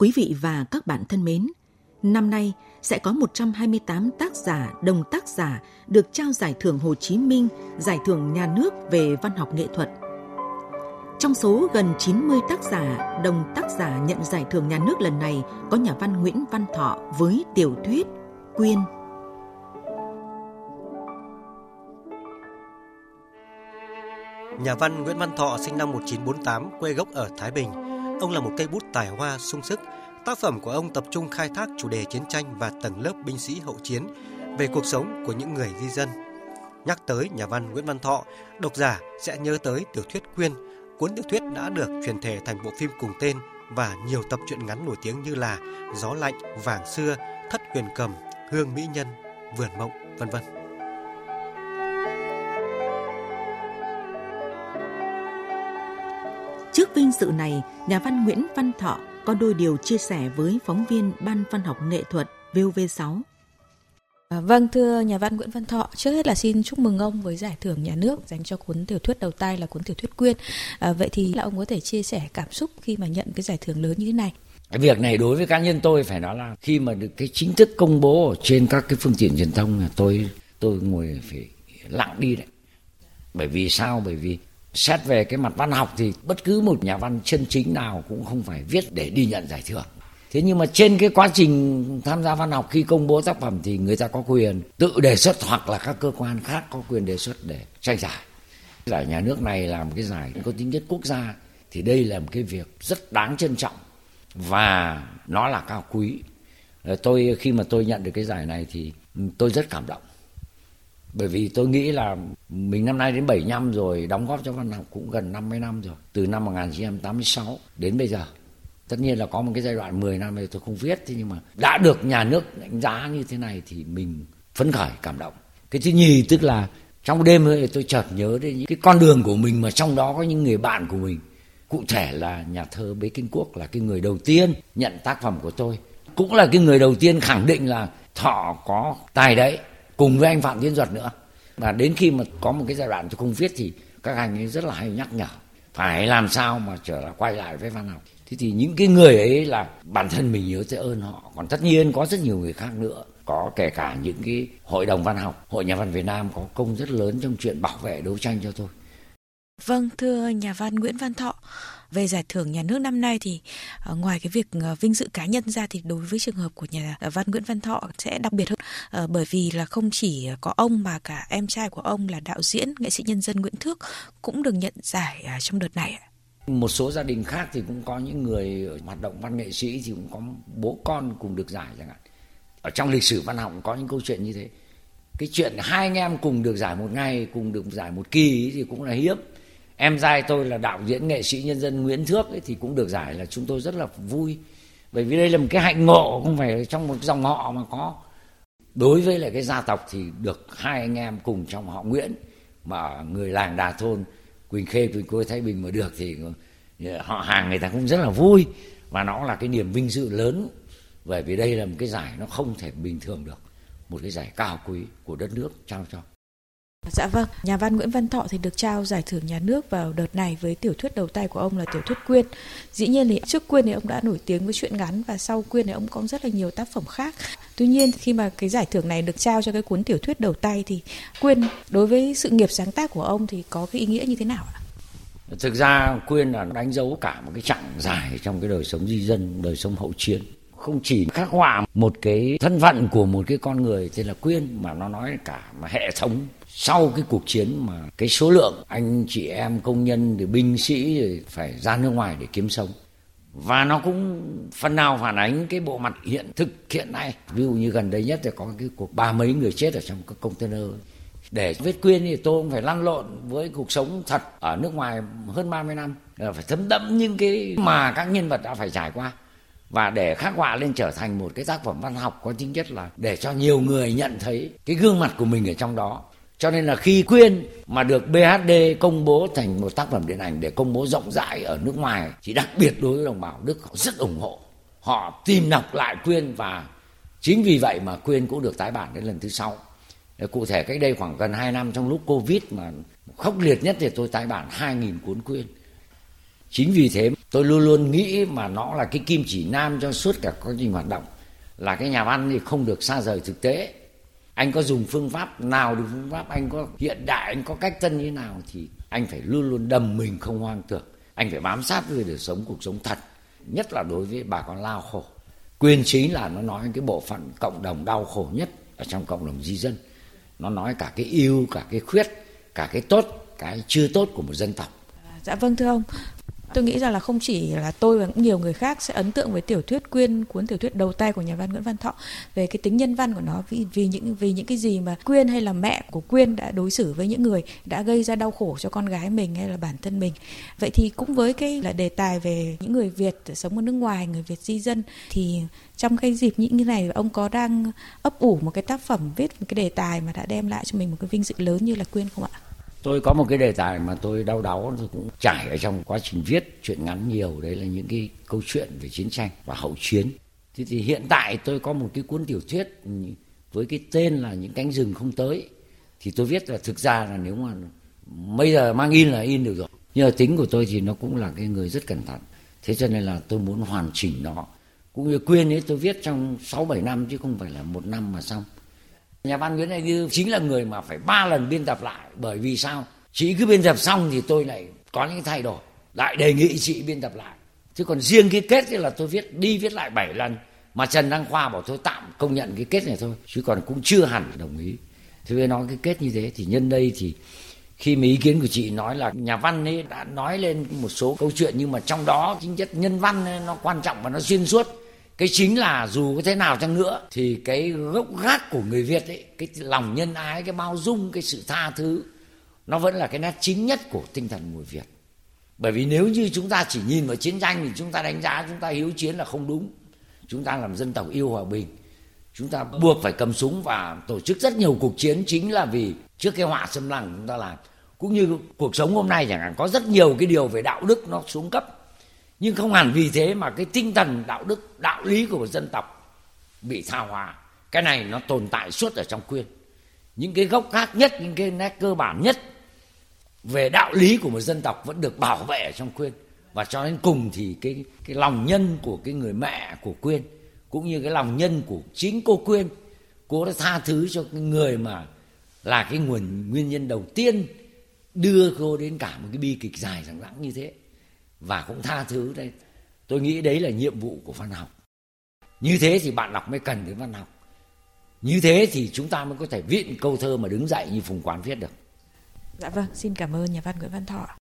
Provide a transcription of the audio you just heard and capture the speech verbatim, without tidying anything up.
Quý vị và các bạn thân mến, năm nay sẽ có một trăm hai mươi tám tác giả, đồng tác giả được trao Giải thưởng Hồ Chí Minh, Giải thưởng Nhà nước về Văn học Nghệ thuật. Trong số gần chín mươi tác giả, đồng tác giả nhận Giải thưởng Nhà nước lần này có nhà văn Nguyễn Văn Thọ với tiểu thuyết Quyên. Nhà văn Nguyễn Văn Thọ sinh năm một nghìn chín trăm bốn mươi tám, quê gốc ở Thái Bình. Ông là một cây bút tài hoa sung sức. Tác phẩm của ông tập trung khai thác chủ đề chiến tranh và tầng lớp binh sĩ hậu chiến, về cuộc sống của những người di dân. Nhắc tới nhà văn Nguyễn Văn Thọ, độc giả sẽ nhớ tới tiểu thuyết Quyên. Cuốn tiểu thuyết đã được chuyển thể thành bộ phim cùng tên và nhiều tập truyện ngắn nổi tiếng như là Gió lạnh, Vàng xưa, Thất huyền cầm, Hương mỹ nhân, Vườn mộng, vân vân. Trước vinh dự này, nhà văn Nguyễn Văn Thọ có đôi điều chia sẻ với phóng viên Ban Văn học Nghệ thuật vê o vê sáu. Vâng, thưa nhà văn Nguyễn Văn Thọ, trước hết là xin chúc mừng ông với Giải thưởng Nhà nước dành cho cuốn tiểu thuyết đầu tay là cuốn tiểu thuyết Quyên. À, vậy thì là ông có thể chia sẻ cảm xúc khi mà nhận cái giải thưởng lớn như thế này? Cái việc này đối với cá nhân tôi phải nói là khi mà được cái chính thức công bố trên các cái phương tiện truyền thông, tôi tôi ngồi phải lặng đi đấy. Bởi vì sao? Bởi vì xét về cái mặt văn học thì bất cứ một nhà văn chân chính nào cũng không phải viết để đi nhận giải thưởng. Thế nhưng mà trên cái quá trình tham gia văn học khi công bố tác phẩm thì người ta có quyền tự đề xuất hoặc là các cơ quan khác có quyền đề xuất để tranh giải. Giải nhà nước này là một cái giải có tính chất quốc gia thì đây là một cái việc rất đáng trân trọng và nó là cao quý. Tôi khi mà tôi nhận được cái giải này thì tôi rất cảm động. Bởi vì tôi nghĩ là mình năm nay đến bảy năm rồi, đóng góp cho văn học cũng gần năm mươi năm rồi, từ năm một nghìn chín trăm tám mươi sáu đến bây giờ. Tất nhiên là có một cái giai đoạn mười năm này tôi không viết, thế nhưng mà đã được nhà nước đánh giá như thế này thì mình phấn khởi, cảm động. Cái thứ nhì tức là trong đêm ấy tôi chợt nhớ đến những cái con đường của mình mà trong đó có những người bạn của mình. Cụ thể là nhà thơ Bế Kinh Quốc là cái người đầu tiên nhận tác phẩm của tôi. Cũng là cái người đầu tiên khẳng định là Thọ có tài đấy, cùng với anh Phạm Tiến Duật nữa. Và đến khi mà có một cái giai đoạn tôi không viết thì các anh ấy rất là hay nhắc nhở phải làm sao mà trở lại quay lại với văn học. Thế thì những cái người ấy là bản thân mình nhớ tới ơn họ. Còn tất nhiên có rất nhiều người khác nữa, có kể cả những cái hội đồng văn học, Hội Nhà văn Việt Nam có công rất lớn trong chuyện bảo vệ đấu tranh cho tôi. Vâng, thưa nhà văn Nguyễn Văn Thọ, về giải thưởng nhà nước năm nay thì ngoài cái việc vinh dự cá nhân ra thì đối với trường hợp của nhà văn Nguyễn Văn Thọ sẽ đặc biệt hơn, bởi vì là không chỉ có ông mà cả em trai của ông là đạo diễn, nghệ sĩ nhân dân Nguyễn Thước cũng được nhận giải trong đợt này. Một số gia đình khác thì cũng có những người ở hoạt động văn nghệ sĩ thì cũng có bố con cùng được giải chẳng hạn. Ở trong lịch sử văn học có những câu chuyện như thế. Cái chuyện hai anh em cùng được giải một ngày, cùng được giải một kỳ thì cũng là hiếm. Em trai tôi là đạo diễn nghệ sĩ nhân dân Nguyễn Thước ấy thì cũng được giải, là chúng tôi rất là vui. Bởi vì đây là một cái hạnh ngộ, không phải trong một dòng họ mà có. Đối với lại cái gia tộc thì được hai anh em cùng trong họ Nguyễn, mà người làng Đà Thôn, Quỳnh Khê, Quỳnh Côi, Thái Bình mà được thì họ hàng người ta cũng rất là vui. Và nó là cái niềm vinh dự lớn, bởi vì đây là một cái giải nó không thể bình thường được. Một cái giải cao quý của đất nước trao cho. Dạ vâng, nhà văn Nguyễn Văn Thọ thì được trao giải thưởng nhà nước vào đợt này với tiểu thuyết đầu tay của ông là tiểu thuyết Quyên. Dĩ nhiên thì trước Quyên thì ông đã nổi tiếng với truyện ngắn và sau Quyên thì ông có rất là nhiều tác phẩm khác. Tuy nhiên khi mà cái giải thưởng này được trao cho cái cuốn tiểu thuyết đầu tay thì Quyên đối với sự nghiệp sáng tác của ông thì có cái ý nghĩa như thế nào ạ? Thực ra Quyên là đánh dấu cả một cái chặng dài trong cái đời sống di dân, đời sống hậu chiến. Không chỉ khắc họa một cái thân phận của một cái con người tên là Quyên mà nó nói cả mà hệ thống sau cái cuộc chiến, mà cái số lượng anh chị em công nhân rồi binh sĩ rồi phải ra nước ngoài để kiếm sống. Và nó cũng phần nào phản ánh cái bộ mặt hiện thực hiện nay. Ví dụ như gần đây nhất là có cái cuộc ba mấy người chết ở trong các container. Để viết Quyên thì tôi cũng phải lăn lộn với cuộc sống thật ở nước ngoài hơn ba mươi năm, là phải thấm đẫm những cái mà các nhân vật đã phải trải qua. Và để khắc họa lên trở thành một cái tác phẩm văn học có tính chất là để cho nhiều người nhận thấy cái gương mặt của mình ở trong đó. Cho nên là khi Quyên mà được bê hát đê công bố thành một tác phẩm điện ảnh để công bố rộng rãi ở nước ngoài thì đặc biệt đối với đồng bào Đức họ rất ủng hộ. Họ tìm đọc lại Quyên và chính vì vậy mà Quyên cũng được tái bản đến lần thứ sáu. Cụ thể cách đây khoảng gần hai năm trong lúc Covid mà khốc liệt nhất thì tôi tái bản hai nghìn cuốn Quyên. Chính vì thế Tôi luôn luôn nghĩ mà nó là cái kim chỉ nam cho suốt cả quá trình hoạt động, là cái nhà văn thì không được xa rời thực tế. Anh có dùng phương pháp nào được, phương pháp anh có hiện đại, anh có cách tân như nào thì anh phải luôn luôn đầm mình không hoang tưởng. Anh phải bám sát với đời sống, cuộc sống thật, nhất là đối với bà con lao khổ. Quyên chính là nó nói cái bộ phận cộng đồng đau khổ nhất ở trong cộng đồng di dân. Nó nói cả cái yêu, cả cái khuyết, cả cái tốt, cái chưa tốt của một dân tộc. Dạ vâng thưa ông, tôi nghĩ rằng là không chỉ là tôi và cũng nhiều người khác sẽ ấn tượng với tiểu thuyết Quyên, cuốn tiểu thuyết đầu tay của nhà văn Nguyễn Văn Thọ, về cái tính nhân văn của nó, vì, vì những vì những cái gì mà Quyên hay là mẹ của Quyên đã đối xử với những người đã gây ra đau khổ cho con gái mình hay là bản thân mình. Vậy thì cũng với cái là đề tài về những người Việt sống ở nước ngoài, người Việt di dân, thì trong cái dịp những như này ông có đang ấp ủ một cái tác phẩm viết một cái đề tài mà đã đem lại cho mình một cái vinh dự lớn như là Quyên không ạ? Tôi có một cái đề tài mà tôi đau đáu, tôi cũng trải ở trong quá trình viết truyện ngắn nhiều, đấy là những cái câu chuyện về chiến tranh và hậu chiến. Thế thì hiện tại tôi có một cái cuốn tiểu thuyết với cái tên là Những cánh rừng không tới. Thì tôi viết là thực ra là nếu mà bây giờ mang in là in được rồi. Nhưng mà tính của tôi thì nó cũng là cái người rất cẩn thận. Thế cho nên là tôi muốn hoàn chỉnh nó. Cũng như Quyên ấy, tôi viết trong sáu bảy năm chứ không phải là một năm mà xong. Nhà văn Nguyễn Anh Như chính là người mà phải ba lần biên tập lại. Bởi vì sao? Chị cứ biên tập xong thì tôi lại có những thay đổi, lại đề nghị chị biên tập lại. Chứ còn riêng cái kết thì là tôi viết đi viết lại bảy lần. Mà Trần Đăng Khoa bảo tôi tạm công nhận cái kết này thôi, chứ còn cũng chưa hẳn đồng ý. Thế với nói cái kết như thế thì nhân đây thì khi mà ý kiến của chị nói là nhà văn ấy đã nói lên một số câu chuyện, nhưng mà trong đó chính chất nhân văn ấy, nó quan trọng và nó xuyên suốt. Cái chính là dù có thế nào chăng nữa thì cái gốc gác của người Việt ấy, cái lòng nhân ái, cái bao dung, cái sự tha thứ, nó vẫn là cái nét chính nhất của tinh thần người Việt. Bởi vì nếu như chúng ta chỉ nhìn vào chiến tranh thì chúng ta đánh giá chúng ta hiếu chiến là không đúng. Chúng ta làm dân tộc yêu hòa bình, chúng ta buộc phải cầm súng và tổ chức rất nhiều cuộc chiến chính là vì trước cái họa xâm lăng chúng ta làm. Cũng như cuộc sống hôm nay chẳng hạn, có rất nhiều cái điều về đạo đức nó xuống cấp, nhưng không hẳn vì thế mà cái tinh thần đạo đức, đạo lý của một dân tộc bị tha hóa. Cái này nó tồn tại suốt ở trong Quyên. Những cái gốc gác nhất, những cái nét cơ bản nhất về đạo lý của một dân tộc vẫn được bảo vệ ở trong Quyên. Và cho đến cùng thì cái, cái lòng nhân của cái người mẹ của Quyên, cũng như cái lòng nhân của chính cô Quyên, cô đã tha thứ cho cái người mà là cái nguồn nguyên nhân đầu tiên đưa cô đến cả một cái bi kịch dài dằng dặc như thế. Và cũng tha thứ đây. Tôi nghĩ đấy là nhiệm vụ của văn học. Như thế thì bạn đọc mới cần đến văn học. Như thế thì chúng ta mới có thể viết câu thơ mà đứng dậy như Phùng Quán viết được. Dạ vâng, xin cảm ơn nhà văn Nguyễn Văn Thọ.